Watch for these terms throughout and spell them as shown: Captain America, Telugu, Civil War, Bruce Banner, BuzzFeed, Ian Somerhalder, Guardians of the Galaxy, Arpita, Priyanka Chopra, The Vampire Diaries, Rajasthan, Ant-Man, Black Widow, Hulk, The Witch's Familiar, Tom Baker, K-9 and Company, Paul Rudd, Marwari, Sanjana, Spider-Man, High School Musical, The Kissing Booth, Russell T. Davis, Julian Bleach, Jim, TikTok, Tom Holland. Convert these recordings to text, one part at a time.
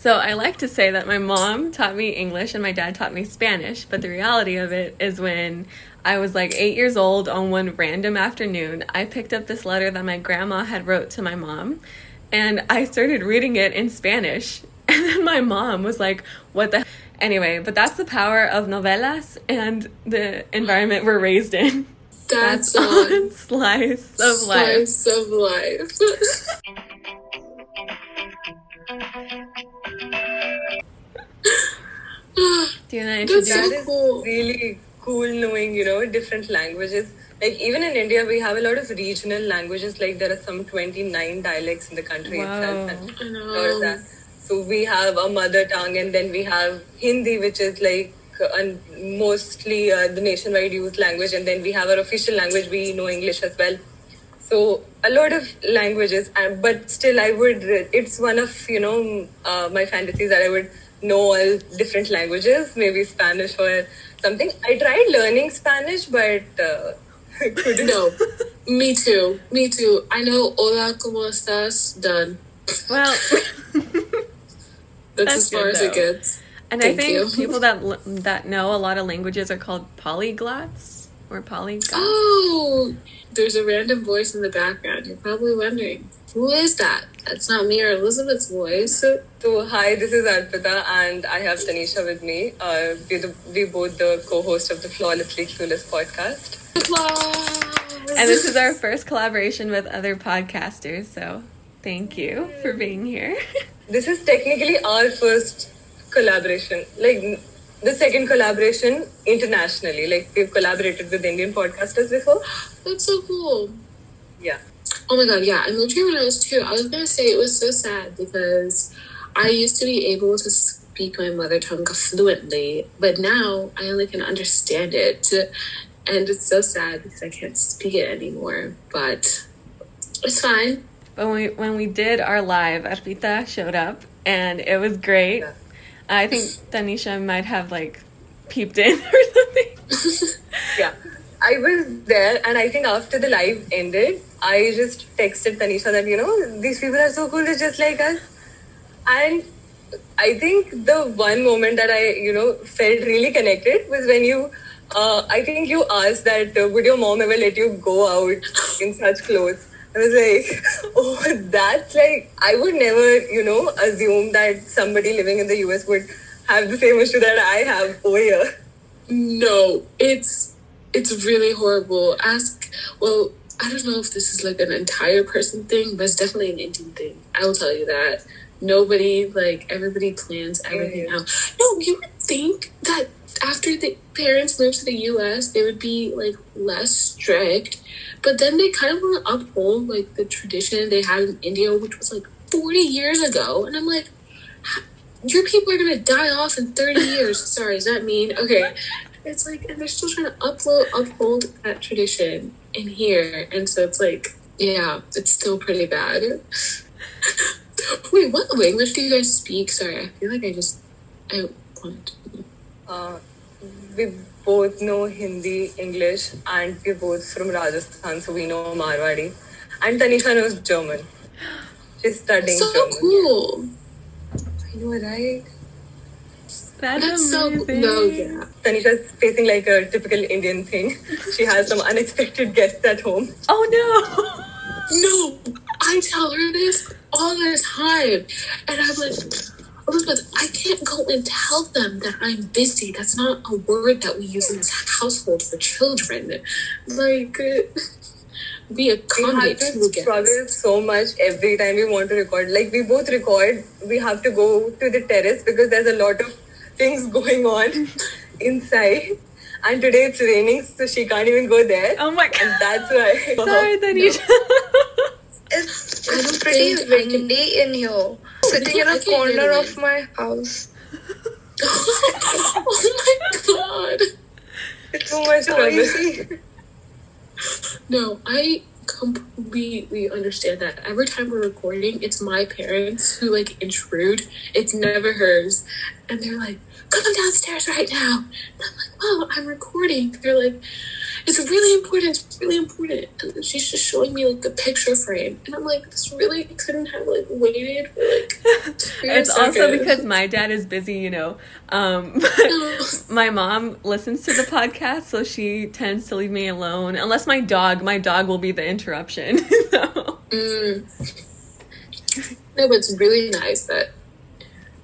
So I like to say that my mom taught me English and my dad taught me Spanish, but the reality of it is when I was like 8 years old on one random afternoon, I picked up this letter that my grandma had wrote to my mom, and I started reading it in Spanish, and then my mom was like, what the... Anyway, but that's the power of novelas and the environment we're raised in. That's on Slice of Life. Slice of Life. That's so cool. Really cool knowing, you know, different languages. Like, even in India, we have a lot of regional languages. Like, there are some 29 dialects in the country itself. And a lot of that. So, we have our mother tongue, and then we have Hindi, which is like mostly the nationwide used language. And then we have our official language. We know English as well. So, a lot of languages. But still, it's one of, you know, my fantasies that I would know all different languages, maybe Spanish or something. I tried learning Spanish, but I couldn't. No, me too. I know hola, ¿cómo estás? Done. Well, that's as far as it gets. And I think people that know a lot of languages are called polyglots or polyglots. Oh, there's a random voice in the background. You're probably wondering, who is that? That's not me or Elizabeth's voice. So, hi, this is Arpita, and I have Tanisha with me. We're both the co-host of the Flawlessly Clueless podcast. Applause. And this is our first collaboration with other podcasters, so thank you for being here. This is technically our first collaboration, like the second collaboration internationally. Like, we've collaborated with Indian podcasters before. That's so cool. Yeah. Oh my god, yeah. I moved here when I was 2. I was going to say it was so sad because I used to be able to speak my mother tongue fluently, but now I only can understand it. And it's so sad because I can't speak it anymore, but it's fine. But when we did our live, Arpita showed up and it was great. Yeah. I think Tanisha might have like peeped in or something. Yeah. I was there, and I think after the live ended, I just texted Tanisha that, you know, these people are so cool, they're just like us. And I think the one moment that I, you know, felt really connected was when you, I think you asked that, would your mom ever let you go out in such clothes? I was like, oh, that's like, I would never, you know, assume that somebody living in the US would have the same issue that I have over here. No, it's really horrible. I don't know if this is like an entire person thing, but it's definitely an Indian thing. I will tell you that. Everybody plans everything out. No, you would think that after the parents moved to the U.S., they would be like less strict, but then they kind of want to uphold like the tradition they had in India, which was like 40 years ago. And I'm like, your people are going to die off in 30 years. Sorry, does that mean? Okay. It's like, and they're still trying to uphold that tradition in here. And so it's like, yeah, it's still pretty bad. Wait, what language do you guys speak? Sorry, I feel like I wanted to know. We both know Hindi, English, and we're both from Rajasthan, so we know Marwari. And Tanisha knows German. She's studying German. So cool. I know, right? That's so yeah. Tanisha's facing like a typical Indian thing. She has some unexpected guests at home. Oh no! I tell her this all the time, and I'm like, Elizabeth, I can't go and tell them that I'm busy. That's not a word that we use in this household for children. Like, we accommodate. We have to struggle so much every time we want to record. Like, we both record. We have to go to the terrace because there's a lot of things going on inside, and today it's raining, so she can't even go there. Oh my god! And that's why. Sorry, Tanisha. It's pretty windy in here. Sitting in a corner of my house. Oh my god! It's so much trouble. No, I completely understand that. Every time we're recording, it's my parents who like intrude. It's never hers, and they're like, come downstairs right now. And I'm like, wow, I'm recording. They're like, it's really important, it's really important. And then she's just showing me like the picture frame, and I'm like, this really couldn't have like waited for like 2 years. It's also ago. Because my dad is busy, you know. My mom listens to the podcast, so she tends to leave me alone unless my dog will be the interruption. So. No, but it's really nice that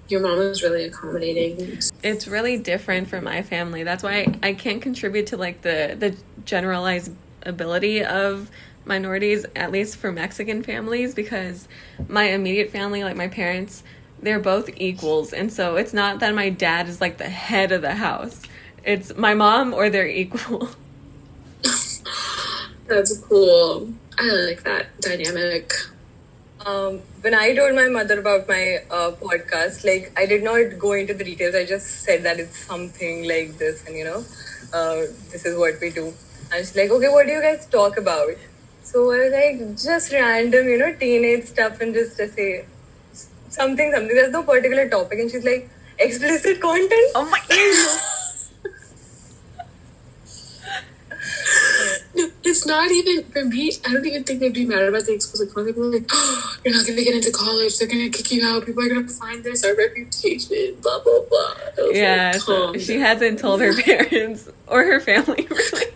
your mom is really accommodating. It's really different from my family. That's why I can't contribute to like the generalizability of minorities, at least for Mexican families, because my immediate family, like my parents, they're both equals. And so it's not that my dad is like the head of the house. It's my mom or they're equal. That's cool. I like that dynamic. When I told my mother about my podcast, like, I did not go into the details. I just said that it's something like this, and, you know, this is what we do. And she's like, okay, what do you guys talk about? So I was like, just random, you know, teenage stuff, and just to say something. There's no particular topic. And she's like, explicit content? Oh my God. No, it's not even, for me, I don't even think they'd be mad about the explicit content. They're like, oh, you're not going to get into college. They're going to kick you out. People are going to find this, our reputation, blah, blah, blah. Yeah, like, so she hasn't told her parents or her family, really.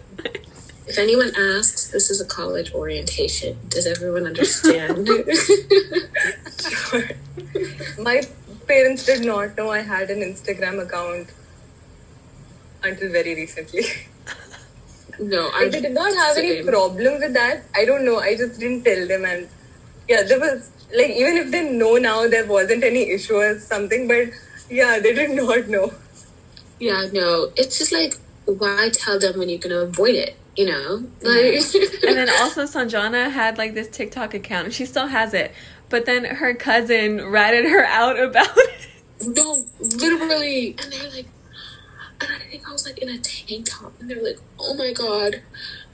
If anyone asks, this is a college orientation. Does everyone understand? Sure. My parents did not know I had an Instagram account until very recently. No, I did not have any problem with that. I don't know. I just didn't tell them. And yeah, there was like, even if they know now, there wasn't any issue or something. But yeah, they did not know. Yeah, no. It's just like, why tell them when you can avoid it, you know? Like. And then also Sanjana had like this TikTok account, and she still has it. But then her cousin ratted her out about it. No, literally. And they were like, and I think I was, like, in a tank top. And they were like, oh, my God.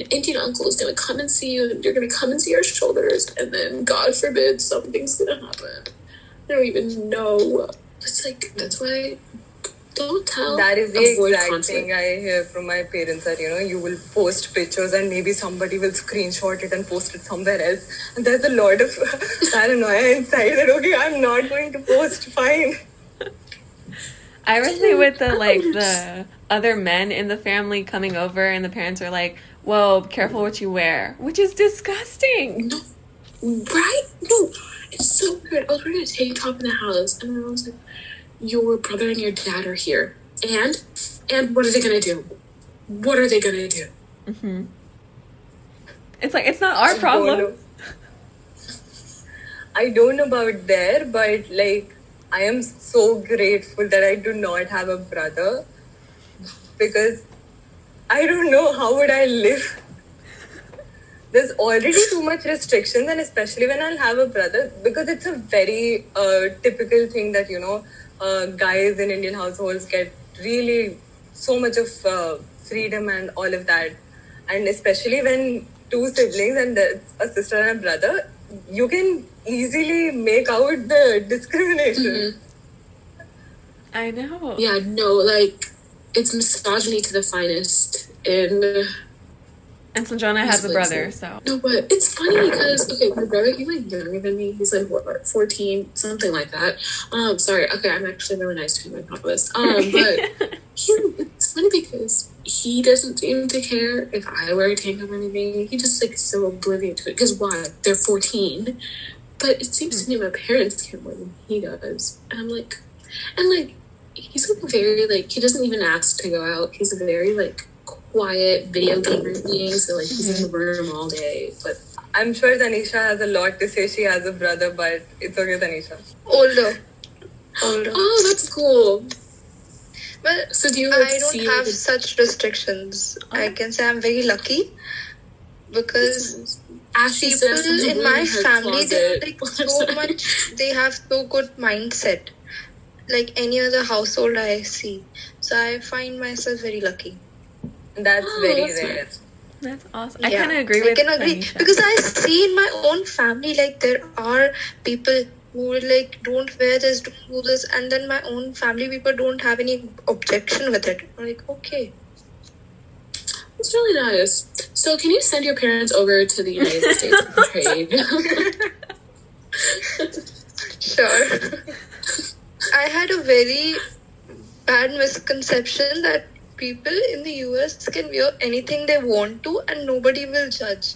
An Indian uncle is going to come and see you. And you're going to come and see our shoulders. And then, God forbid, something's going to happen. I don't even know. It's, like, that's why don't tell. That is the exact thing I hear from my parents, that, you know, you will post pictures and maybe somebody will screenshot it and post it somewhere else. And there's a lot of paranoia inside that, okay, I'm not going to post, fine. I resonate with the like the other men in the family coming over, and the parents are like, "Whoa, careful what you wear," which is disgusting. No, right? No, it's so weird. I was wearing a tank top in the house, and I was like, "Your brother and your dad are here, and what are they gonna do? What are they gonna do?" Mm-hmm. It's like it's not our problem. I don't know about there, but like. I am so grateful that I do not have a brother, because I don't know how would I live. There's already too much restrictions, and especially when I'll have a brother, because it's a very typical thing that, you know, guys in Indian households get really so much of freedom and all of that. And especially when two siblings and a sister and a brother, you can easily make out the discrimination. Mm-hmm. I know. Yeah, no, like, it's misogyny to the finest. And Sanjana has a brother, so. No, but it's funny because, okay, my brother, he's, like, younger than me. He's, like, what, 14? Something like that. Sorry, okay, I'm actually really nice to him. I'm not this. But it's funny because he doesn't seem to care if I wear a tank top or anything. He just, like, so oblivious to it. Because why? They're 14. But it seems to me my parents care more than he does. And I'm like, he's like very, like, he doesn't even ask to go out. He's a very, like, quiet video gamer being, so, like, he's in the room all day. But I'm sure Tanisha has a lot to say. She has a brother, but it's okay, Tanisha. Older. Oh, that's cool. But so do you, like, I don't have such restrictions. Oh. I can say I'm very lucky because people in my family, they like so much. They have so good mindset, like any other household I see. So I find myself very lucky. That's very rare. Nice. That's awesome. Yeah, I kind of agree with that. I can agree Anisha. Because I see in my own family, like there are people who like don't wear this, don't do this, and then my own family people don't have any objection with it. I'm like, okay. It's really nice. So can you send your parents over to the United States for trade? Sure. I had a very bad misconception that people in the US can wear anything they want to and nobody will judge.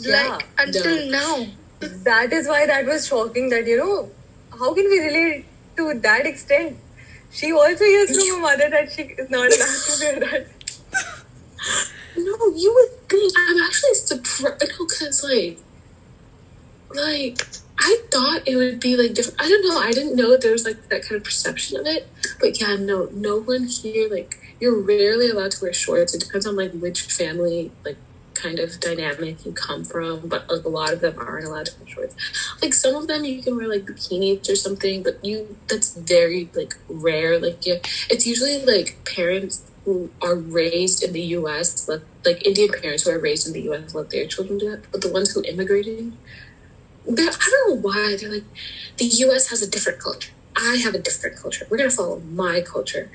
Yeah, like, until now. That is why that was shocking, that, you know, how can we relate to that extent? She also hears from her mother that she is not allowed to wear that. No, you would think. I'm actually surprised. No, because, like, I thought it would be, like, different. I don't know. I didn't know there was, like, that kind of perception of it. But, yeah, no one here, like, you're rarely allowed to wear shorts. It depends on, like, which family, like, kind of dynamic you come from, but like a lot of them aren't allowed to wear shorts. Like some of them you can wear like bikinis or something, but that's very like rare. Like it's usually like parents who are raised in the US, like Indian parents who are raised in the US let their children do that, but the ones who immigrated, I don't know why, they're like, the US has a different culture. I have a different culture. We're going to follow my culture.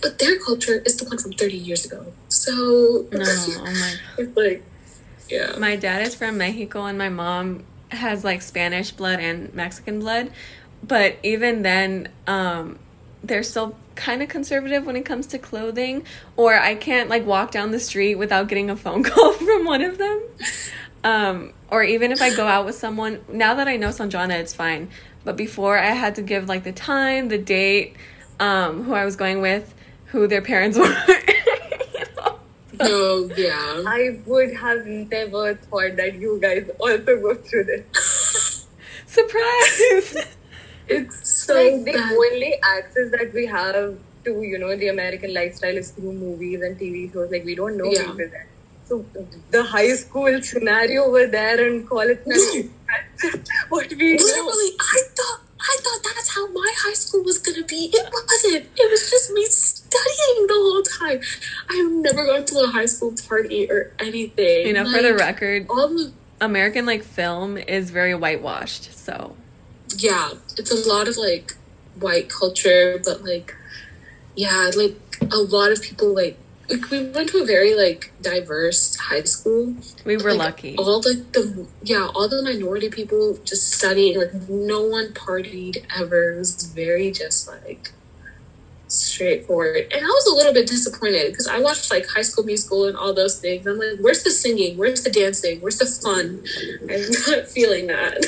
But their culture is the one from 30 years ago. So... No, oh my... It's like, yeah. My dad is from Mexico and my mom has, like, Spanish blood and Mexican blood. But even then, they're still kind of conservative when it comes to clothing. Or I can't, like, walk down the street without getting a phone call from one of them. Or even if I go out with someone... Now that I know Sanjana, it's fine. But before, I had to give, like, the time, the date, who I was going with, who their parents were. You know? Oh, yeah. I would have never thought that you guys also go through this. Surprise! It's so like, the only access that we have to, you know, the American lifestyle is through movies and TV shows. Like, we don't know people there. So, the high school scenario over there and call it... What we literally know. I thought that's how my high school was gonna be. It wasn't. It was just me studying the whole time. I've never gone to a high school party or anything. You know, like, for the record, American like film is very whitewashed. So yeah, it's a lot of like white culture, but like yeah, like a lot of people like we went to a very like diverse high school. We were like, lucky. All the minority people just studying. Like no one partied ever. It was very just like straightforward. And I was a little bit disappointed because I watched like High School Musical and all those things. I'm like, where's the singing? Where's the dancing? Where's the fun? I'm not feeling that.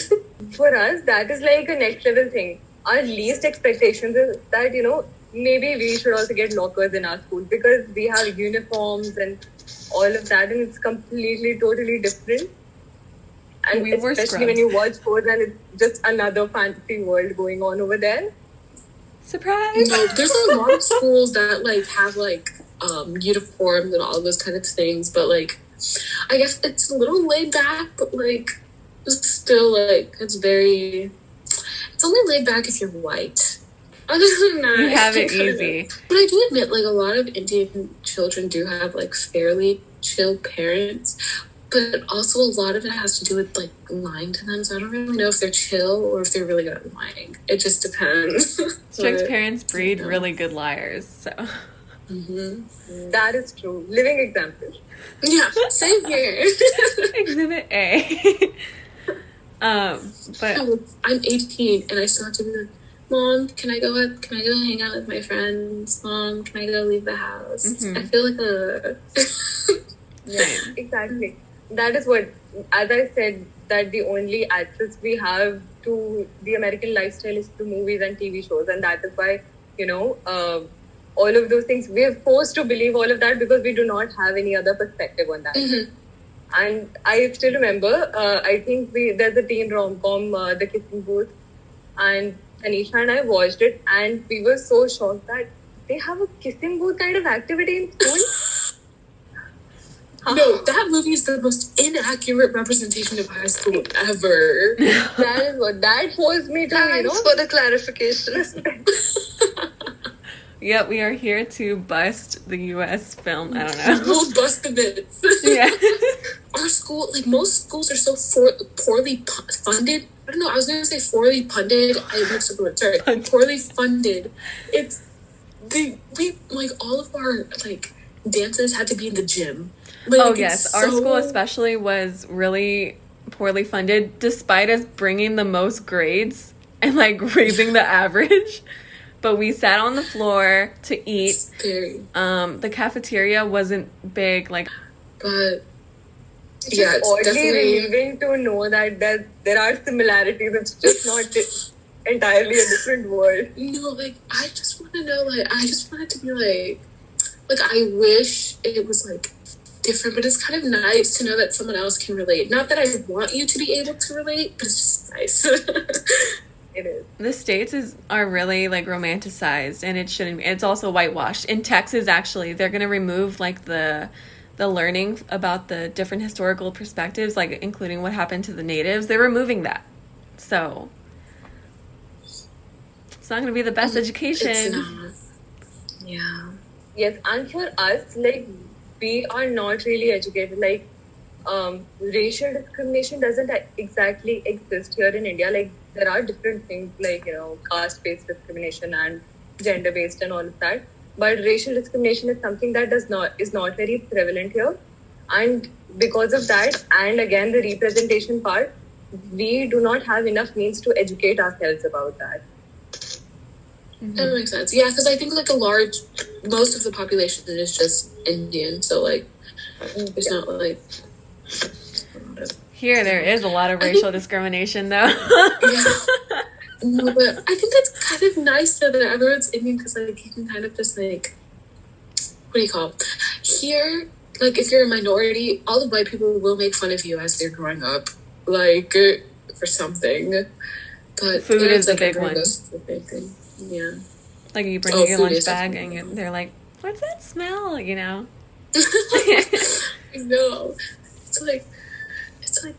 For us, that is like a next level thing. Our least expectations is that, you know, maybe we should also get lockers in our school because we have uniforms and all of that, and it's completely, totally different. And we especially scrubs. When you watch sports, and it's just another fantasy world going on over there. Surprise! No, there's a lot of schools that like have like uniforms and all those kind of things, but like I guess it's a little laid back, but like still like it's only laid back if you're white. Other than that, you have it easy. But I do admit, like, a lot of Indian children do have, like, fairly chill parents. But also a lot of it has to do with, like, lying to them. So I don't really know if they're chill or if they're really good at lying. It just depends. Strict parents breed really good liars, so... Mm-hmm. That is true. Living example. Yeah, same here. Exhibit A. But... I'm 18 and I still have to be like, Mom, can I go hang out with my friends? Mom, can I go leave the house? Mm-hmm. I feel like a... Yeah, exactly. That is what, as I said, that the only access we have to the American lifestyle is to movies and TV shows. And that is why, you know, all of those things, we are forced to believe all of that because we do not have any other perspective on that. Mm-hmm. And I still remember, I think there's a teen rom-com, The Kissing Booth, and... Anisha and I watched it and we were so shocked that they have a kissing booth kind of activity in school. No, that movie is the most inaccurate representation of high school ever. That is what that forced me to, you know, for the clarification. Yep, we are here to bust the U.S. film. I don't know. We'll bust the myths. Yeah. Our school, like, most schools are so poorly funded. I don't know, I was going to say poorly funded. I mixed up the word, sorry. Poorly funded. It's, all of our, like, dancers had to be in the gym. Like, oh, yes. Our school especially was really poorly funded, despite us bringing the most grades and, like, raising the average. But we sat on the floor to eat. Scary. The cafeteria wasn't big, like... But... Yeah, it's oddly definitely... relieving to know that there are similarities. It's just not entirely a different world. No, like, I just want to know, like, I just want it to be, like, I wish it was, like, different, but it's kind of nice to know that someone else can relate. Not that I want you to be able to relate, but it's just nice. It is. The States are really, like, romanticized, and it shouldn't be. It's also whitewashed. In Texas, actually, they're going to remove, like, the learning about the different historical perspectives, like including what happened to the natives. They're removing that. So it's not going to be the best education. It's not. Yeah. Yes, and for us, like, we are not really educated. Like, racial discrimination doesn't exactly exist here in India. Like, there are different things, like, you know, caste-based discrimination and gender-based and all of that. But racial discrimination is something that is not very prevalent here. And because of that, and again, the representation part, we do not have enough means to educate ourselves about that. Mm-hmm. That makes sense. Yeah, because I think, like, most of the population is just Indian. So, like, there's not, like... Here, there is a lot of racial discrimination, though. Yeah. No, but I think that's kind of nice though that everyone's Indian, because, like, you can kind of just, like, what do you call it? Here, like, if you're a minority, all the white people will make fun of you as they're growing up, like, for something. But food is a big one. Yeah, like, you bring your lunch bag and they're like, "What's that smell?" You know. No, it's like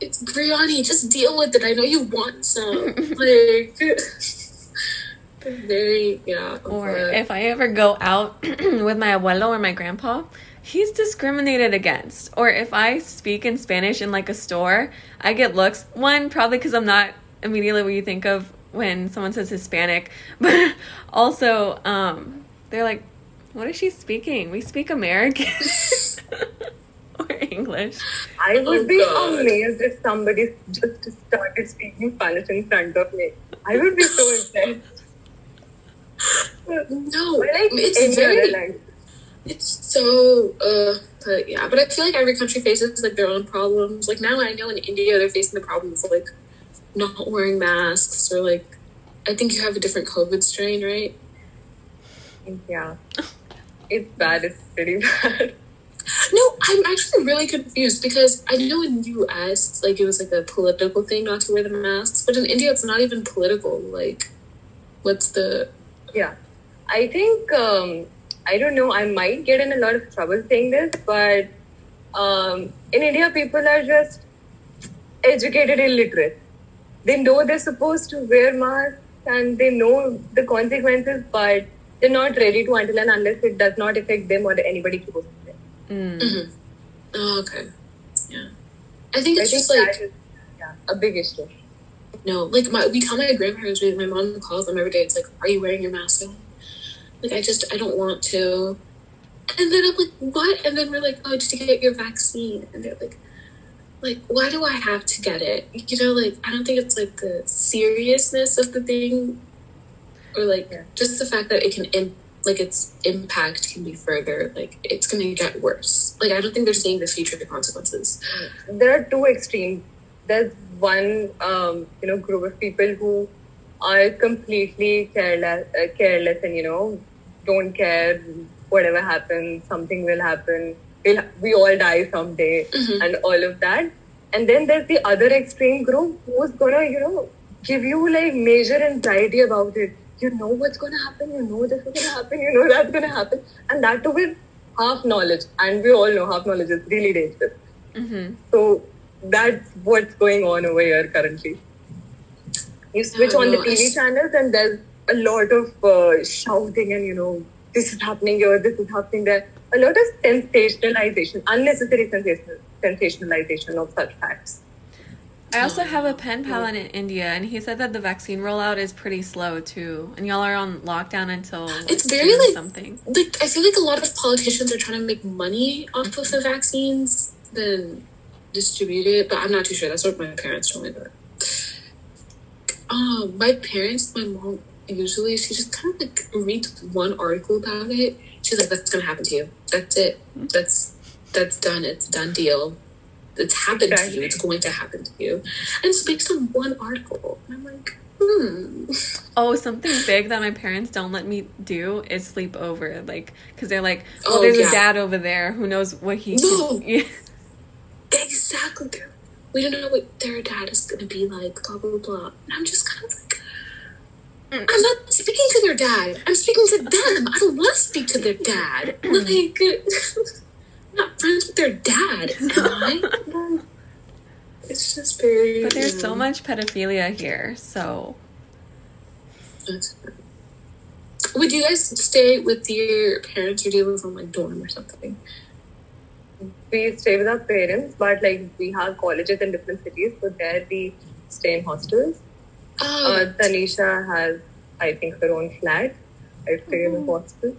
it's biryani. Just deal with it. I know you want some. Like, very, yeah. Or if I ever go out with my abuelo or my grandpa, he's discriminated against. Or if I speak in Spanish in, like, a store, I get looks. One, probably because I'm not immediately what you think of when someone says Hispanic, but also they're like, "What is she speaking? We speak American." English. I would be amazed if somebody just started speaking Spanish in front of me. I would be so impressed. No, but, like, it's so. But yeah, but I feel like every country faces, like, their own problems. Like, now I know in India they're facing the problems of, like, not wearing masks, or, like, I think you have a different COVID strain, right? Yeah, it's bad. It's pretty bad. No, I'm actually really confused, because I know in the U.S., like, it was, like, a political thing not to wear the masks, but in India, it's not even political. Like, what's the... Yeah. I think, I don't know, I might get in a lot of trouble saying this, but in India, people are just educated illiterate. They know they're supposed to wear masks, and they know the consequences, but they're not ready to until and unless it does not affect them or anybody close. Mm-hmm. Oh, okay. Yeah. I think a big issue. No, like, we tell my grandparents, my mom calls them every day, it's like, "Are you wearing your mask?" Like, I don't want to. And then I'm like, "What?" And then we're like, "Oh, did you get your vaccine?" And they're like, why do I have to get it? You know, like, I don't think it's, like, the seriousness of the thing, or, like, just the fact that it can impact. Like, its impact can be further. Like, it's going to get worse. Like, I don't think they're seeing the future consequences. There are two extremes. There's one, you know, group of people who are completely careless and, you know, don't care. Whatever happens, something will happen. We all die someday, mm-hmm. and all of that. And then there's the other extreme group who's going to, you know, give you, like, major anxiety about it. You know what's going to happen, you know this is going to happen, you know that's going to happen. And that too with half knowledge. And we all know half knowledge is really dangerous. Mm-hmm. So that's what's going on over here currently. You switch on the TV channels and there's a lot of shouting and, you know, this is happening here, this is happening there. A lot of sensationalization, unnecessary sensationalization of such facts. I also have a pen pal in India, and he said that the vaccine rollout is pretty slow too, and y'all are on lockdown until it's very like something. Like I feel like a lot of politicians are trying to make money off of the vaccines, then distribute it. But I'm not too sure. That's what my parents told me about. My parents, my mom usually she just kind of like reads one article about it. She's like, "That's gonna happen to you. That's it. That's done. It's a done deal." It's happened to you. It's going to happen to you. And it's based on one article. And I'm like, Oh, something big that my parents don't let me do is sleep over. Like, because they're like, well, there's a dad over there who knows what he... Yeah. Exactly. We don't know what their dad is going to be like, blah, blah, blah. And I'm just kind of like, I'm not speaking to their dad. I'm speaking to them. I don't want to speak to their dad. Like... not friends with their dad, am I? It's just very... But there's so much pedophilia here, so... Would you guys stay with your parents, or do you live in, like, dorm or something? We stay with our parents, but, like, we have colleges in different cities, so there we stay in hostels. Tanisha has, I think, her own flat. I stay in a hostel.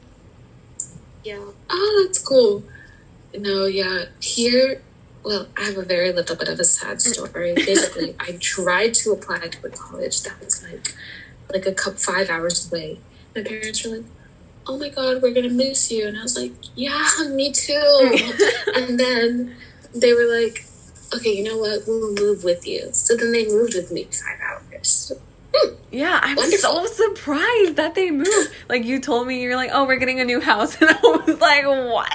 Yeah. Oh, that's cool. No, yeah. Here, well, I have a very little bit of a sad story. Basically, I tried to apply to a college that was like a 5 hours away. My parents were like, "Oh my God, we're gonna miss you," and I was like, "Yeah, me too." And then they were like, "Okay, you know what? We'll move with you." So then they moved with me 5 hours. So, yeah, I'm wonderful. So surprised that they moved. Like you told me, you're like, "Oh, we're getting a new house," and I was like, "What?"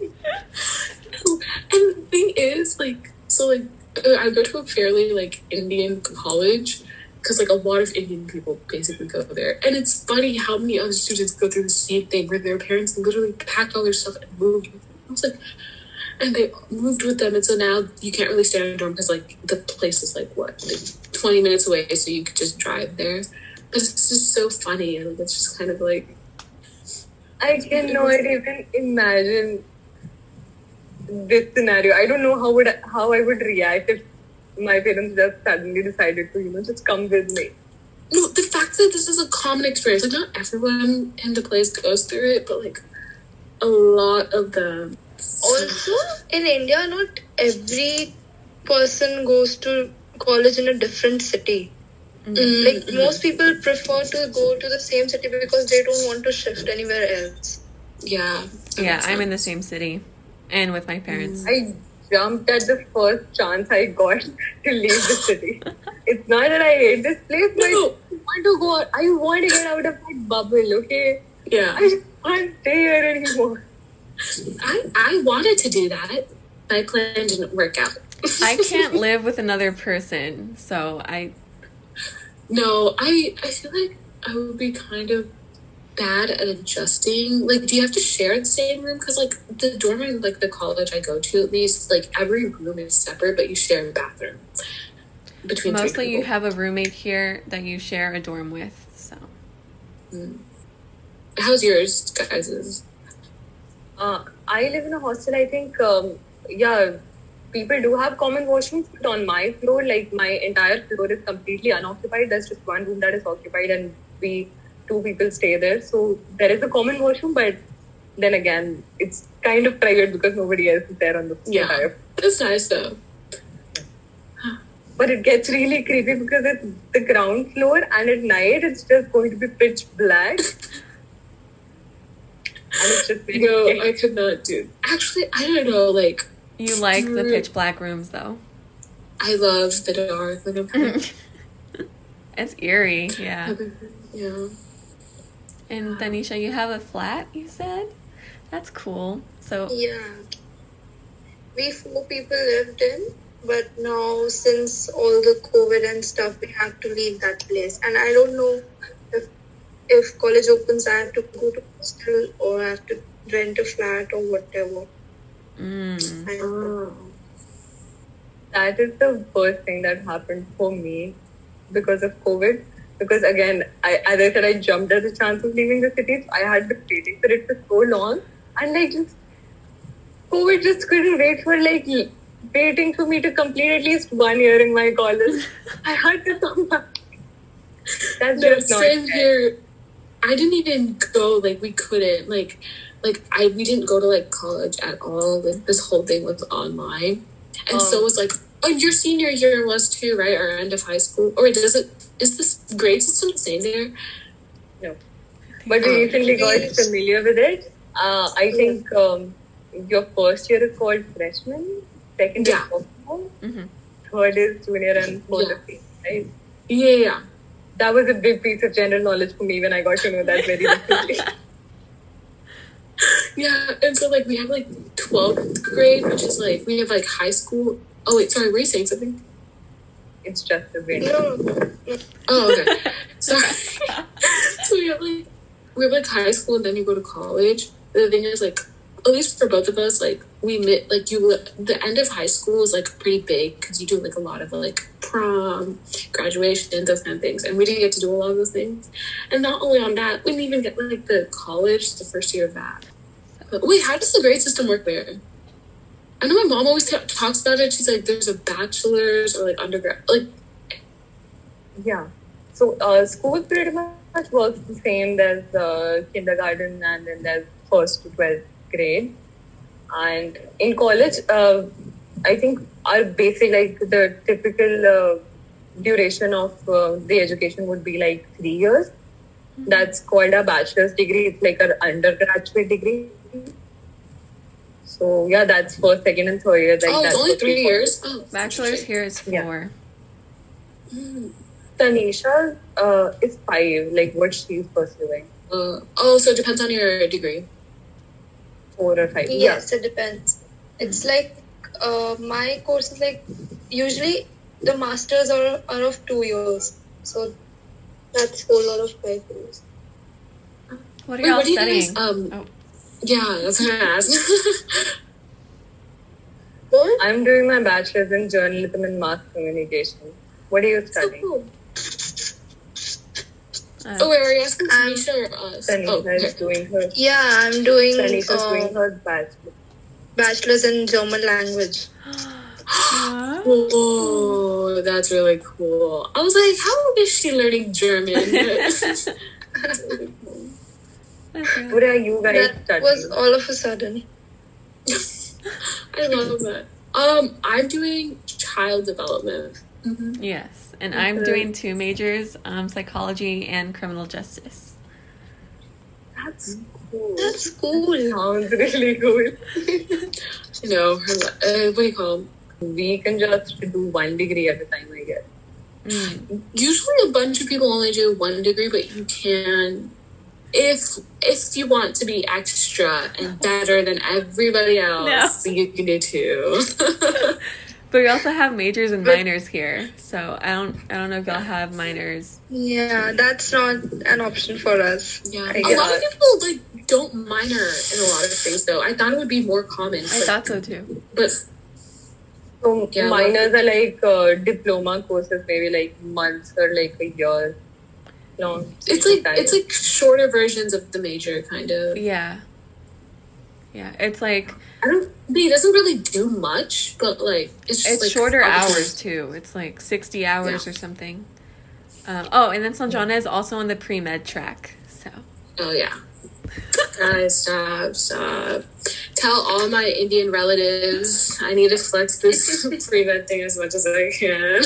No. And the thing is, like, so, like, I go to a fairly, like, Indian college, because, like, a lot of Indian people basically go there. And it's funny how many other students go through the same thing, where their parents literally packed all their stuff and moved with them. I was like, and they moved with them, and so now you can't really stay in a dorm, because, like, the place is, like, what, like, 20 minutes away, so you could just drive there. But it's just so funny, and like, it's just kind of, like... I cannot even imagine this scenario. I don't know how I would react if my parents just suddenly decided to, just come with me. No, the fact that this is a common experience, like, not everyone in the place goes through it, but, like, a lot of them. Also, in India, not every person goes to college in a different city. Mm-hmm. Like, most people prefer to go to the same city because they don't want to shift anywhere else. Yeah. Yeah, I'm in the same city. And with my parents. I jumped at the first chance I got to leave the city. It's not that I hate this place, but I want to go out. I want to get out of my bubble, okay? Yeah. I just can't stay here anymore. I wanted to do that. My plan didn't work out. I can't live with another person, so I... No, I feel like I would be kind of bad at adjusting. Like, do you have to share the same room? Because, like, the dorm and, like, the college I go to, at least, like, every room is separate, but you share a bathroom between three people. Mostly you have a roommate here that you share a dorm with, so. Mm. How's yours, guys'? I live in a hostel, I think, people do have common washrooms, but on my floor, like, my entire floor is completely unoccupied. There's just one room that is occupied, and two people stay there. So there is a common washroom, but then again, it's kind of private because nobody else is there on the floor. Yeah, it's nice though. But it gets really creepy because it's the ground floor, and at night, it's just going to be pitch black. And it's just I could not do. Actually, I don't know, like... You like the pitch black rooms, though. I love the dark. Like, it's eerie, yeah. Yeah. And Tanisha, you have a flat, you said? That's cool. So yeah. We 4 people lived in, but now since all the COVID and stuff, we have to leave that place. And I don't know if college opens, I have to go to hostel or I have to rent a flat or whatever. Mm. Oh. That is the worst thing that happened for me because of COVID. Because again, as I said, I jumped at the chance of leaving the city. So I had been waiting for it for so long, and COVID just couldn't wait for like waiting for me to complete at least 1 year in my college. I had to come back. That's just not fair. I didn't even go, we couldn't, we didn't go to, college at all. This whole thing was online. And so it was your senior year was too, right? Or end of high school. Or is this grade system the same there? No. But we recently got familiar with it. I think your first year is called freshman. Second is sophomore. Mm-hmm. Third is junior and fourth is senior, right? Yeah. That was a big piece of general knowledge for me when I got to know that very quickly. Yeah, and so, we have, 12th grade, which is, we have, high school. Oh, wait, sorry, were you saying something? It's just a bit. No. Oh, okay. Sorry. So we have high school, and then you go to college. The thing is, at least for both of us, we met, the end of high school is, pretty big because you do, a lot of, prom, graduation, those kind of things. And we didn't get to do a lot of those things. And not only on that, we didn't even get, the college, the first year of that. But wait, how does the grade system work there? I know my mom always talks about it. She's there's a bachelor's or, undergrad. Yeah. So, school pretty much works the same. There's kindergarten and then there's first to 12th grade. And in college, I think our basic, the typical duration of the education would be 3 years. Mm-hmm. That's called a bachelor's degree. It's like an undergraduate degree. So yeah, that's first, second, and third year. It's only 3 years. Oh, bachelor's here is 4. Yeah. Mm. Tanisha is 5. What she's pursuing. So it depends on your degree. 4 or 5. Yes, it depends. It's my course is usually the masters are of 2 years, so that's whole lot of 5 years. What are y'all studying? Yeah, that's what I asked. I'm doing my bachelor's in journalism and mass communication. What are you studying? So cool. Wait, are you asking Tanisha or us? Tanisha is doing her. Yeah, I'm doing. Tanisha's doing her bachelor's in German language. Oh, that's really cool. I was how is she learning German? What are you guys studying? That was all of a sudden. I love that. I'm doing child development. Mm-hmm. Yes, and I'm doing 2 majors, psychology and criminal justice. That's cool. That sounds really cool. What do you call them? We can just do 1 degree at a time, I guess. Mm. Usually a bunch of people only do 1 degree, but you can, if you want to be extra and better than everybody else, you can do 2. But we also have majors and minors here, so I don't know if y'all have minors. Yeah, that's not an option for us. Yeah, a lot of people don't minor in a lot of things, though. I thought it would be more common. I thought so too. But so minors are diploma courses, maybe months or a year long. It's shorter versions of the major, kind of. Yeah, it's it doesn't really do much, but it's just shorter hours too. It's 60 hours or something. And then Sanjana is also on the pre-med track. So. Oh yeah. Guys, stop. Tell all my Indian relatives I need to flex this pre-med thing as much as I can.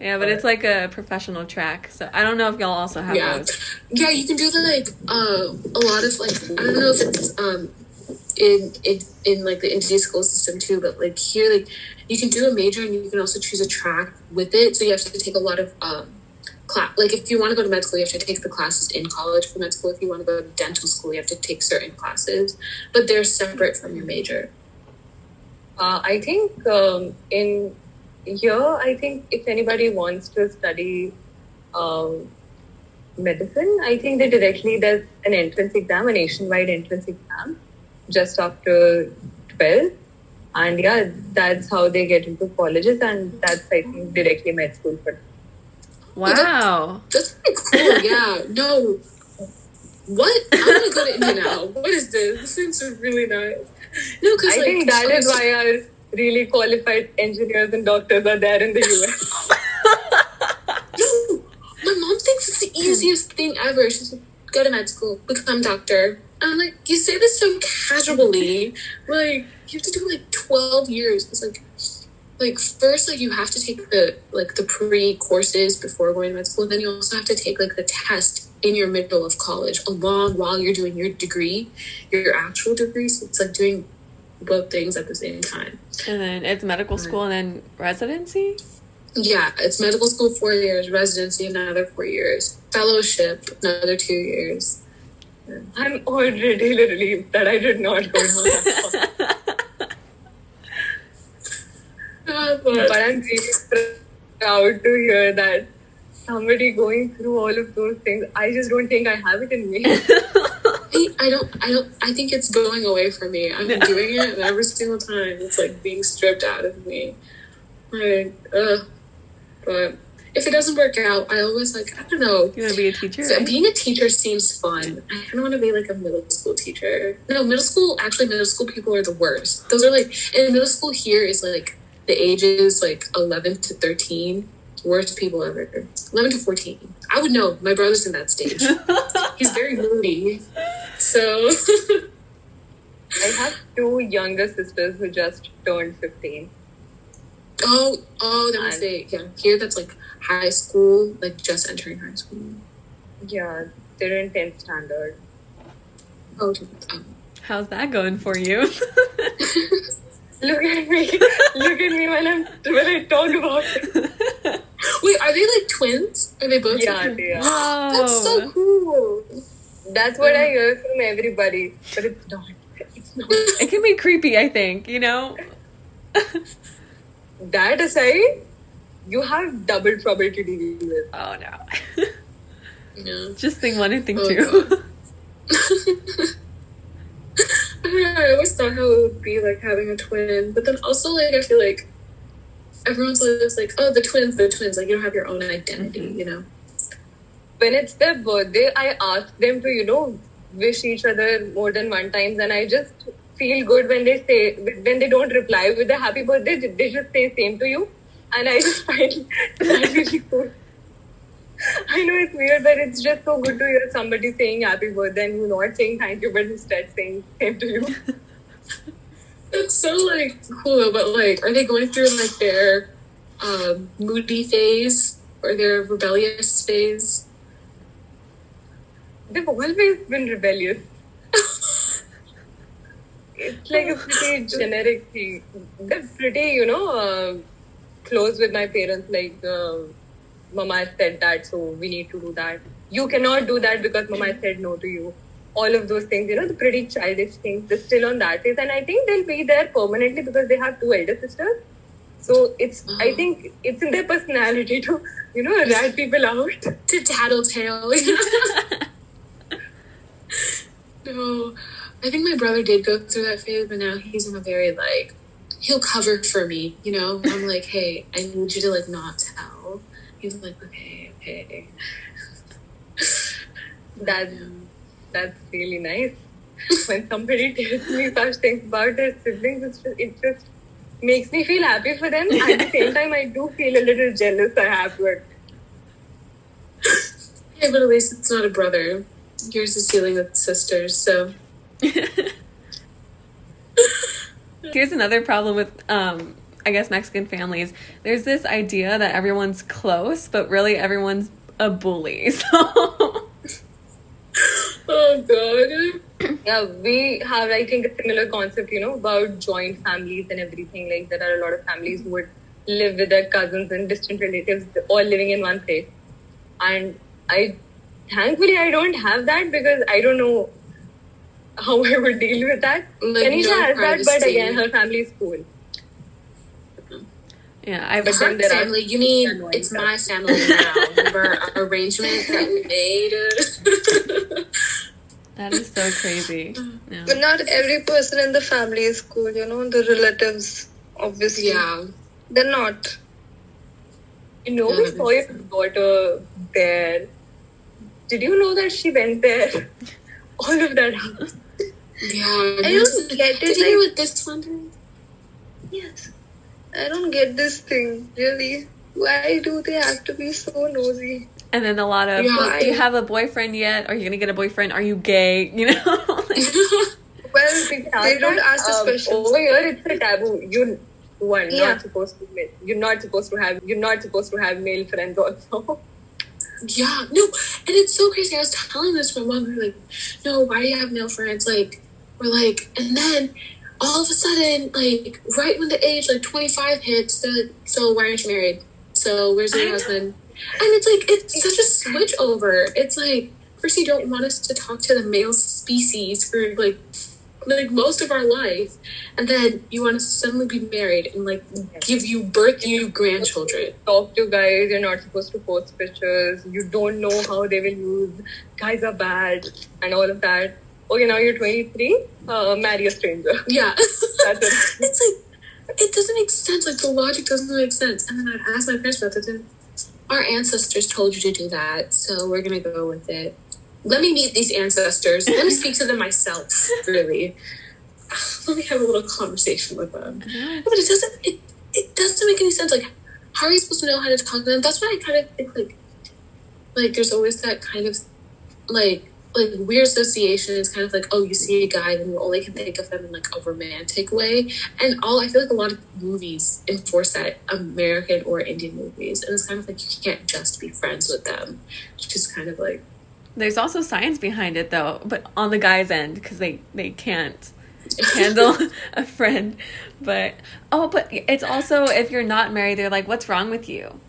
Yeah, but it's a professional track, so I don't know if y'all also have those. Yeah, you can do a lot of I don't know if it's in the Indian school system too, but here you can do a major and you can also choose a track with it. So you have to take a lot of class. If you want to go to med school, you have to take the classes in college for med school. If you want to go to dental school, you have to take certain classes, but they're separate from your major. I think in here, I think if anybody wants to study medicine, I think they directly there's an entrance exam, a nationwide entrance exam, just after 12, and that's how they get into colleges, and that's I think directly med school for them. Wow, that's pretty cool. Yeah, no, what? I'm gonna go to India now. What is this? This seems really nice. No, because I think that is why our really qualified engineers and doctors are there in the US. No, my mom thinks it's the easiest thing ever. She's like, go to med school, become doctor. I'm like, you say this so casually. Like, you have to do like 12 years. It's like first, like you have to take the pre courses before going to med school. Then you also have to take like the test in your middle of college, along while you're doing your degree, your actual degree. So it's like doing both things at the same time. And then it's medical school and then residency? Yeah, it's medical school 4 years, residency another 4 years, fellowship another 2 years. Yeah. I'm already relieved that I did not go to but I'm really proud to hear that somebody going through all of those things. I just don't think I have it in me. I think it's going away from me. I'm doing it every single time. It's like being stripped out of me. Like, but if it doesn't work out, I always like, I don't know. You want to be a teacher? So, right? Being a teacher seems fun. I don't want to be like a middle school teacher. No, middle school people are the worst. Those are like, and middle school here is like the ages like 11 to 13. Worst people ever. 11 to 14. I would know. My brother's in that stage. He's very moody. So I have two younger sisters who just turned 15. Oh, that mistake. Yeah, here that's like high school, like just entering high school. Yeah, they're in 10th standard. Oh, how's that going for you? Look at me when I talk about it. Wait, are they like twins? Are they both? Yeah, they are. Wow. That's so cool. That's what I hear from everybody, but it's not. It can be creepy, I think, you know? That aside, you have double trouble to deal with. Oh, no. Yeah. Just think one and think two. I don't know, I always thought how it would be like having a twin, but then also like I feel like everyone's always like, oh, the twins, like you don't have your own identity, you know. When it's their birthday, I ask them to, you know, wish each other more than one time, and I just feel good when they don't reply with a happy birthday, they just say same to you, and I just find that really cool. I know it's weird, but it's just so good to hear somebody saying happy birthday and you not saying thank you, but instead saying same to you. It's so like cool, but like, are they going through like their moody phase or their rebellious phase? They've always been rebellious. It's like a pretty generic thing. They're pretty, you know, close with my parents, like. Mama said that, so we need to do that. You cannot do that because Mama said no to you. All of those things, you know, the pretty childish things, they're still on that phase. And I think they'll be there permanently because they have two elder sisters. So it's, I think it's in their personality to, you know, rat people out. To tattletale. No, I think my brother did go through that phase, but now he's in a very, like, he'll cover for me, you know? I'm like, hey, I need you to, like, not tell. He's like, okay. That's really nice. When somebody tells me such things about their siblings, it just makes me feel happy for them. At the same time, I do feel a little jealous, I have worked. Yeah, but at least it's not a brother. Yours is dealing with sisters, so. Here's another problem with, I guess, Mexican families. There's this idea that everyone's close, but really everyone's a bully. So. Oh, God. Yeah, we have, I think, a similar concept, you know, about joint families and everything. Like, there are a lot of families who would live with their cousins and distant relatives, all living in one place. And thankfully, I don't have that because I don't know how I would deal with that. Tanisha has that, but again, her family is cool. Yeah, I have a family. You mean it's my family now? Remember our arrangement that we made? That is so crazy. No. But not every person in the family is cool, you know. The relatives, obviously, yeah, they're not. You know, we saw your daughter there. Did you know that she went there? All of that happened. Yeah, I don't get it. Did you with this one? Yes. I don't get this thing, really. Why do they have to be so nosy? And then a lot of, do you have a boyfriend yet? Are you going to get a boyfriend? Are you gay? You know? Well, they don't ask this question. Over here, it's a taboo. Not supposed to admit. You're not supposed to have male friends also. Yeah, no, and it's so crazy. I was telling this to my mom, we were like, no, why do you have male friends? Like, we're like, and then all of a sudden, like, right when the age, like, 25 hits, so why aren't you married? So where's your husband? And it's like, it's such a switch over. It's like, first you don't want us to talk to the male species for, like most of our life, and then you want to suddenly be married and like give you birth to your grandchildren. Talk to guys, you're not supposed to post pictures, you don't know how they will use, guys are bad and all of that. Okay, now you're 23, marry a stranger. Yeah. That's it. It's like, it doesn't make sense, like the logic doesn't make sense. And then I asked my parents about this, and our ancestors told you to do that, so we're gonna go with it. Let me meet these ancestors. Let me speak to them myself, really. Let me have a little conversation with them. No, but it doesn't make any sense. Like, how are you supposed to know how to talk to them? That's why I kind of think, like there's always that kind of, like weird association. It's kind of like, oh, you see a guy, and you only can think of them in, like, a romantic way. And I feel like a lot of movies enforce that, American or Indian movies. And it's kind of like, you can't just be friends with them. It's just kind of like... There's also science behind it, though, but on the guy's end, because they can't handle a friend. But it's also, if you're not married, they're like, what's wrong with you?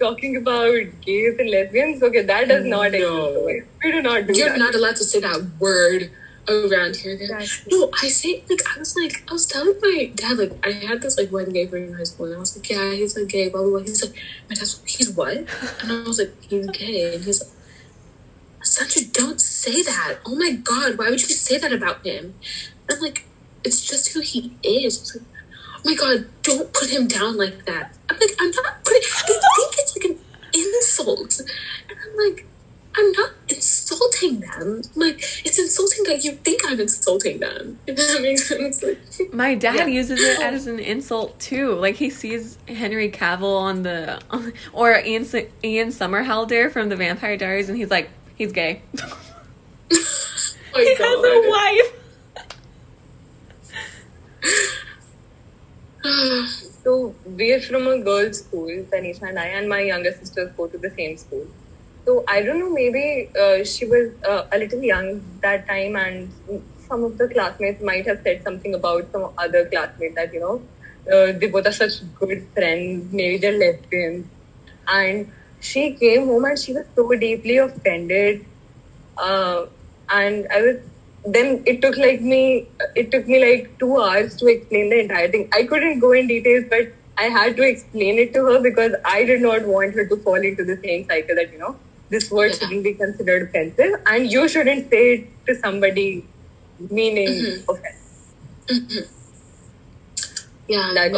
Talking about gays and lesbians, okay, that does not exist. We do not do that. You're not allowed to say that word around here. Exactly. No, I say, I was telling my dad, like, I had this, like, one gay friend in high school, and I was like, yeah, he's, like, gay, blah, blah, blah. He's like, my dad's like, he's what? And I was like, he's gay. And he's like, Sanju, don't say that. Oh my God, why would you say that about him? I'm like, it's just who he is. It's like, oh my God, don't put him down like that. I'm like, I'm not putting... They think it's like an insult. And I'm like, I'm not insulting them. I'm like, it's insulting that you think I'm insulting them. If that makes sense. Like, my dad uses it as an insult too. Like, he sees Henry Cavill or Ian Somerhalder from The Vampire Diaries, and he's like, he's gay. He has a wife. So, we're from a girls' school, Tanisha and I, and my younger sisters go to the same school. So, I don't know, maybe she was a little young that time, and some of the classmates might have said something about some other classmate that, you know, they both are such good friends, maybe they're lesbians. And she came home and she was so deeply offended, and I was. Then it took me like 2 hours to explain the entire thing. I couldn't go in details, but I had to explain it to her because I did not want her to fall into the same cycle that, you know, this word shouldn't be considered offensive, and you shouldn't say it to somebody meaning offensive. Mm-hmm. Yeah, I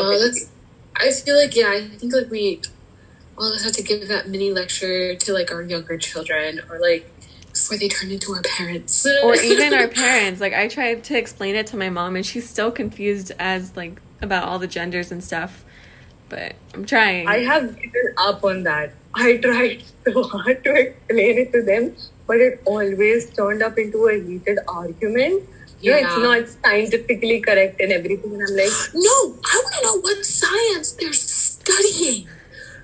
feel like I think like we. All of us have to give that mini lecture to, like, our younger children or, like, before they turn into our parents. Or even our parents. Like, I tried to explain it to my mom, and she's still confused as, like, about all the genders and stuff. But I'm trying. I have given up on that. I tried so hard to explain it to them, but it always turned up into a heated argument. Yeah, it's not scientifically correct and everything. And I'm like... No! I want to know what science they're studying!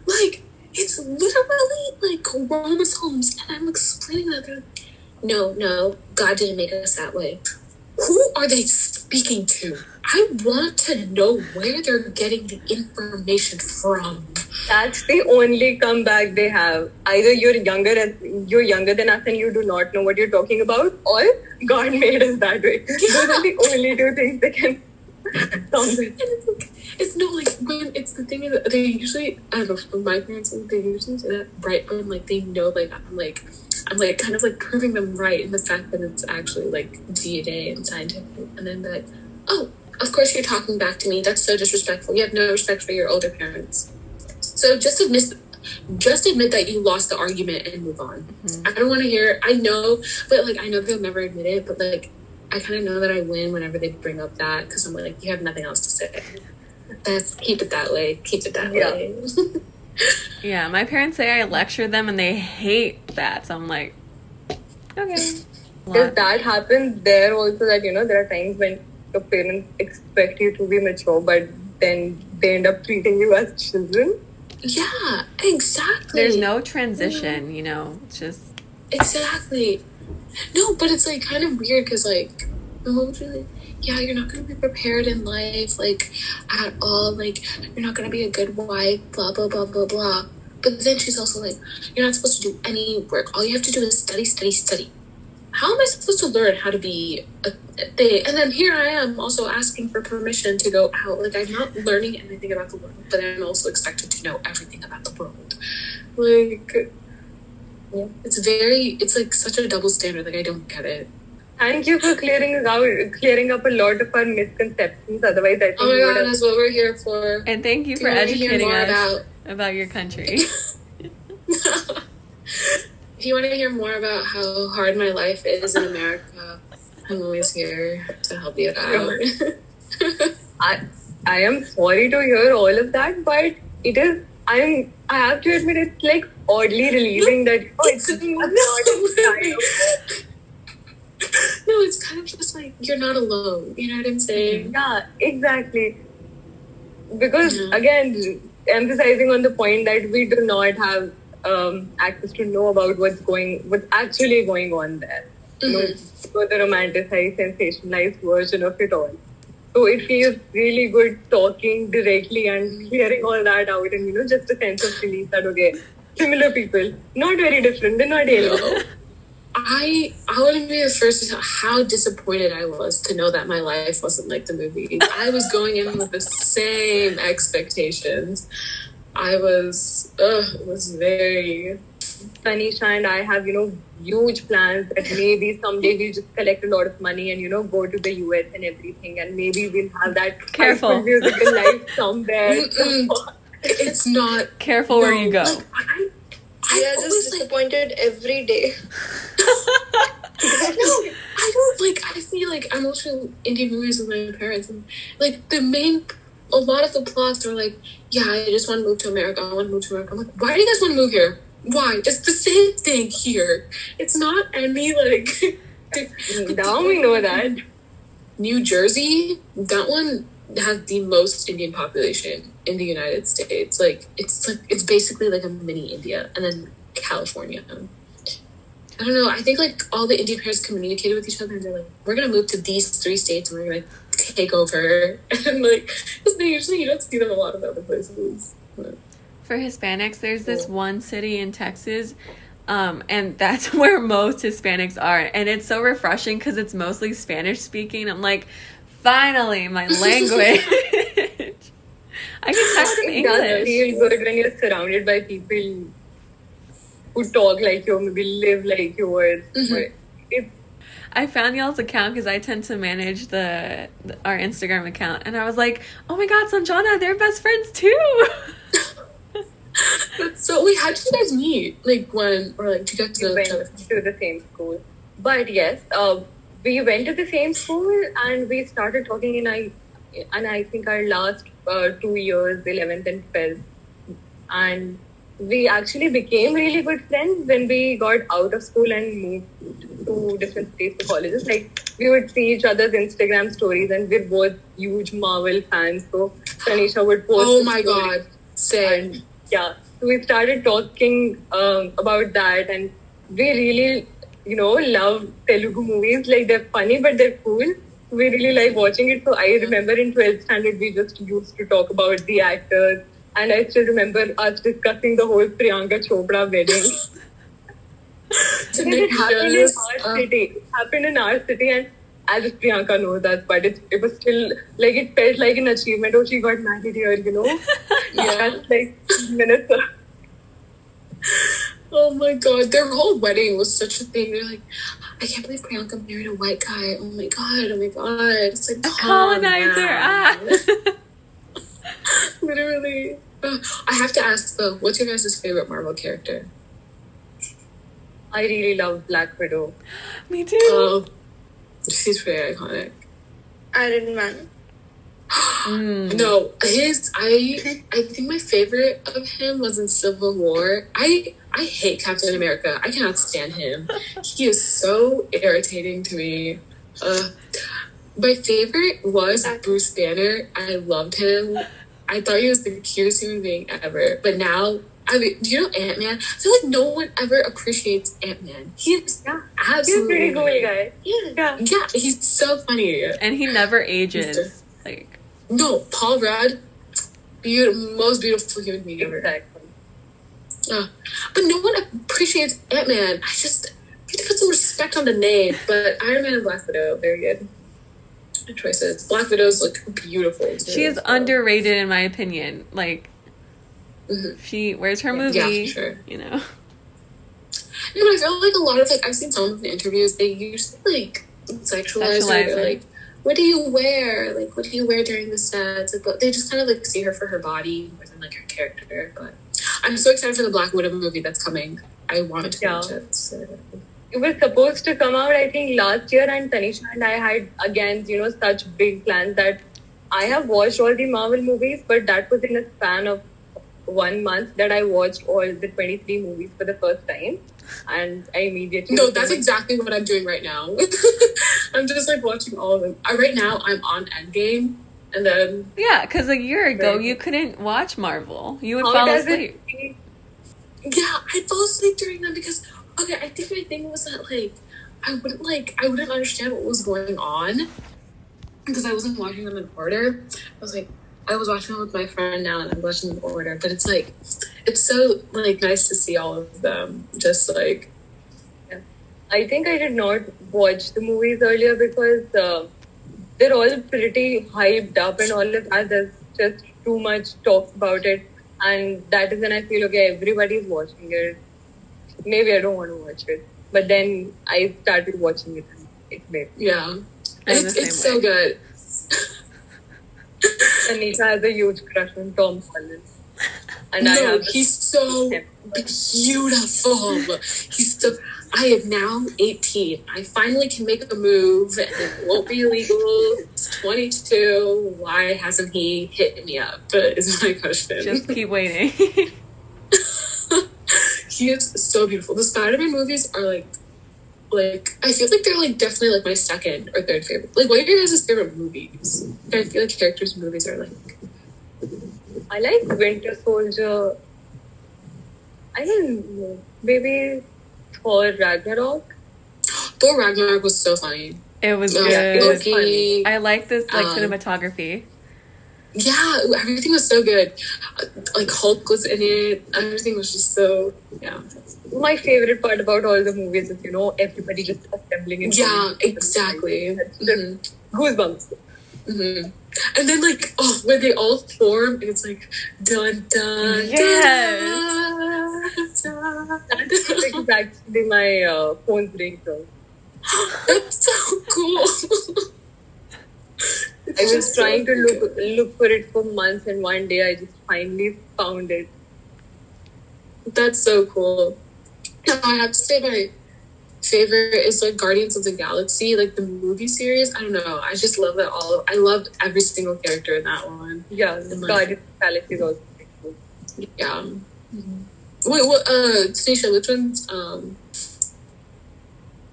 Like, it's literally, like, chromosomes, and I'm explaining that. They're like, no, God didn't make us that way. Who are they speaking to? I want to know where they're getting the information from. That's the only comeback they have. Either you're younger than us and you do not know what you're talking about, or God made us that way. Yeah. Those are the only two things they can... My parents, they usually say that right when, like, they know, like, I'm kind of, like, proving them right in the fact that it's actually, like, DNA and scientific, and then they're like, oh, of course you're talking back to me, that's so disrespectful, you have no respect for your older parents, so just admit that you lost the argument and move on. Mm-hmm. I don't want to hear, I know, but, like, I know they'll never admit it, but, like, I kind of know that I win whenever they bring up that, because I'm like, you have nothing else to say. That's keep it that way. Yeah, my parents say I lecture them and they hate that, so I'm like, okay. If that happens there also, that, you know, there are times when your parents expect you to be mature, but then they end up treating you as children. Yeah, exactly. There's no transition, you know, it's just... Exactly. No, but it's, like, kind of weird, because, like, the whole thing, yeah, you're not going to be prepared in life, like, at all, like, you're not going to be a good wife, blah, blah, blah, blah, blah. But then she's also like, you're not supposed to do any work. All you have to do is study, study, study. How am I supposed to learn how to be a thing? And then here I am also asking for permission to go out. Like, I'm not learning anything about the world, but I'm also expected to know everything about the world. Like, yeah. It's like such a double standard. Like, I don't get it. Thank you for clearing up a lot of our misconceptions. Otherwise, I think... Oh my God, that's what we're here for. And thank you for educating us about your country. If you want to hear more about how hard my life is in America, I'm always here to help you out. I am sorry to hear all of that, but it is, I have to admit, it's like oddly relieving that No, it's kind of just like, you're not alone. You know what I'm saying? Yeah, exactly. Because, again, emphasizing on the point that we do not have access to know about what's actually going on there. Mm-hmm. So the romanticized, sensationalized version of it all. So it feels really good talking directly and hearing all that out, and, you know, just a sense of relief that, okay, similar people, not very different, they're not alien. I wouldn't be the first to tell how disappointed I was to know that my life wasn't like the movie. I was going in with the same expectations. It was very... Tanisha and I have, you know, huge plans that maybe someday we'll just collect a lot of money and, you know, go to the US and everything, and maybe we'll have that careful musical life somewhere. It's not... Careful where you go. Like, we are just disappointed, like, every day. No, I don't, like, I see, like, I'm watching Indian movies with my parents, and, like, a lot of the plots are like, yeah, I just want to move to America. I'm like, why do you guys want to move here? Why? It's the same thing here. It's not any, like... Now we know that. New Jersey, that one has the most Indian population in the United States. Like, it's basically like a mini India. And then California. I don't know. I think, like, all the Indian parents communicated with each other, and they're like, we're going to move to these 3 states, and we're going to take over. And, like, usually you don't see them a lot of other places. But for Hispanics, there's this one city in Texas, and that's where most Hispanics are, and it's so refreshing because it's mostly Spanish speaking. I'm like, finally, my language. I can talk in English. It feels good when you're surrounded by people who talk like you, maybe live like you were. I found y'all's account because I tend to manage our Instagram account, and I was like, oh my God, Sanjana, they're best friends too. So wait, how did you guys meet? Like, when, or like, did you guys go to the same school? But yes, we went to the same school, and we started talking and I think our last 2 years, 11th and 12th, and we actually became really good friends when we got out of school and moved to different states to colleges. Like, we would see each other's Instagram stories, and we're both huge Marvel fans. So Tanisha would post. Oh my God! Same. And, yeah. So we started talking about that, and we really, you know, love Telugu movies. Like, they're funny, but they're cool. We really like watching it. So I remember in 12th standard, we just used to talk about the actors. And I still remember us discussing the whole Priyanka Chopra wedding. It happened in our city, and as if Priyanka knows that, but it was still, like, it felt like an achievement. Oh, she got married here, you know? Yeah. Like, Minnesota. Oh my God, their whole wedding was such a thing. They're like, I can't believe Priyanka married a white guy. Oh my God, oh my God. It's like, colonizer. Literally. I have to ask, though, what's your guys' favorite Marvel character? I really love Black Widow. Me too. He's pretty iconic. Iron Man. No, I think my favorite of him was in Civil War. I hate Captain America. I cannot stand him. He is so irritating to me. My favorite was Bruce Banner. I loved him. I thought he was the cutest human being ever. But now, I mean, do you know Ant-Man? I feel like no one ever appreciates Ant-Man. He's absolutely... He's a pretty cool guy. Yeah, he's so funny. And he never ages. Like... No, Paul Rudd, most beautiful human being ever. Exactly. But no one appreciates Ant-Man. I need to put some respect on the name. But Iron Man and Black Widow, very good choices. Black Widows look beautiful too. She is underrated in my opinion. Like, she wears her movie, yeah, for sure. You know. No, but I feel like a lot of I've seen some of the interviews, they usually sexualize her. They're like, what do you wear? Like, what do you wear during the sets? Like, they just kind of see her for her body more than her character. But I'm so excited for the Black Widow movie that's coming. I wanted to watch it. So. It was supposed to come out, I think, last year, and Tanisha and I had, again, such big plans that I have watched all the Marvel movies, but that was in a span of 1 month that I watched all the 23 movies for the first time, and I immediately... No, that's exactly what I'm doing right now. I'm just, watching all of them. Right now, I'm on Endgame, and then... Yeah, because a year ago, you couldn't watch Marvel. You would fall asleep. Yeah, I'd fall asleep during them because... Okay, I think my thing was that, I wouldn't understand what was going on because I wasn't watching them in order. I was watching them with my friend now and I'm watching them in order. But it's so, nice to see all of them. Yeah. I think I did not watch the movies earlier because they're all pretty hyped up and all of that. There's just too much talk about it. And that is when I feel, okay, everybody's watching it. Maybe I don't want to watch it, but then I started watching it. And it made it's so good. Anita has a huge crush on Tom Holland, and he's so beautiful. I am now 18. I finally can make a move, and it won't be illegal. It's 22. Why hasn't he hit me up? Is my question. Just keep waiting. He is so beautiful. The Spider-Man movies are I feel they're definitely my second or third favorite. What are your guys' favorite movies? I feel characters' movies are I like Winter Soldier. I don't know. Maybe Thor Ragnarok. Thor Ragnarok was so funny. It was good. It was funny. I like this cinematography. Yeah, everything was so good. Hulk was in it. Everything was just so, My favorite part about all the movies is, everybody just assembling in movies. Exactly. Goosebumps. Mm-hmm. And then, when they all form, and it's dun, dun, yes. Dun, dun, dun. That's actually my phone's ringtone. That's so cool. I was trying to look for it for months, and one day I just finally found it. That's so cool. Now, I have to say my favorite is Guardians of the Galaxy, the movie series. I don't know. I just love that all. I loved every single character in that one. Yeah, Guardians of the Galaxy is also pretty cool. Yeah. Mm-hmm. Wait, what? Tanisha, which one's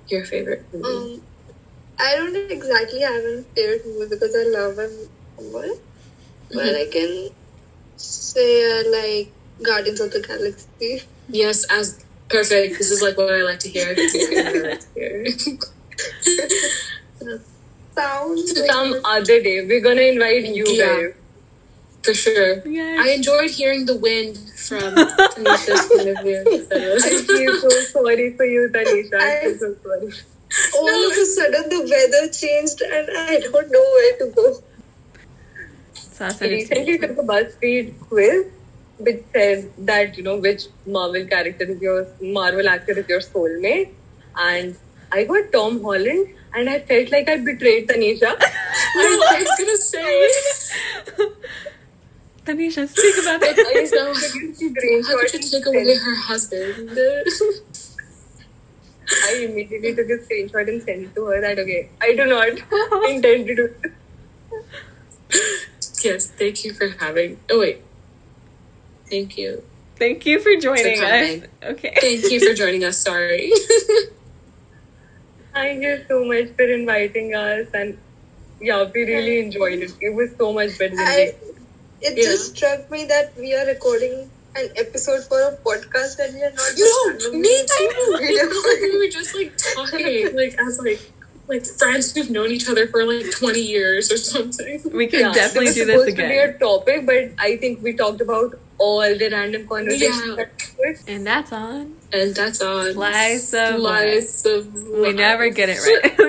your favorite movie? I don't exactly have a favorite movie because I love them all. But I can say, Guardians of the Galaxy. Yes, as perfect. This is, what I like to hear. Sounds some other day. We're going to invite you guys. For sure. Yes. I enjoyed hearing the wind from Tanisha's point of view. I feel so sorry for you, Tanisha. I feel so sorry. All of a sudden, the weather changed, and I don't know where to go. I recently took a BuzzFeed quiz, which said that which Marvel actor is your soulmate, and I got Tom Holland, and I felt like I betrayed Tanisha. I was gonna say, Tanisha, speak about it. Tanisha, how could you take away her husband? I immediately took a screenshot and sent it to her that, okay, I do not intend to do this. Yes, thank you for having... Oh, wait. Thank you. Thank you for joining us. Okay. Thank you for joining us. Sorry. Thank you so much for inviting us. And yeah, we really enjoyed it. It was so much better than It just struck me that we are recording an episode for a podcast that we are not... Me too! We were just like talking as friends who've known each other for like 20 years or something. We could definitely do this again. It was supposed to be a topic, but I think we talked about all the random conversations. Yeah. And that's on. Slice of life. We never get it right.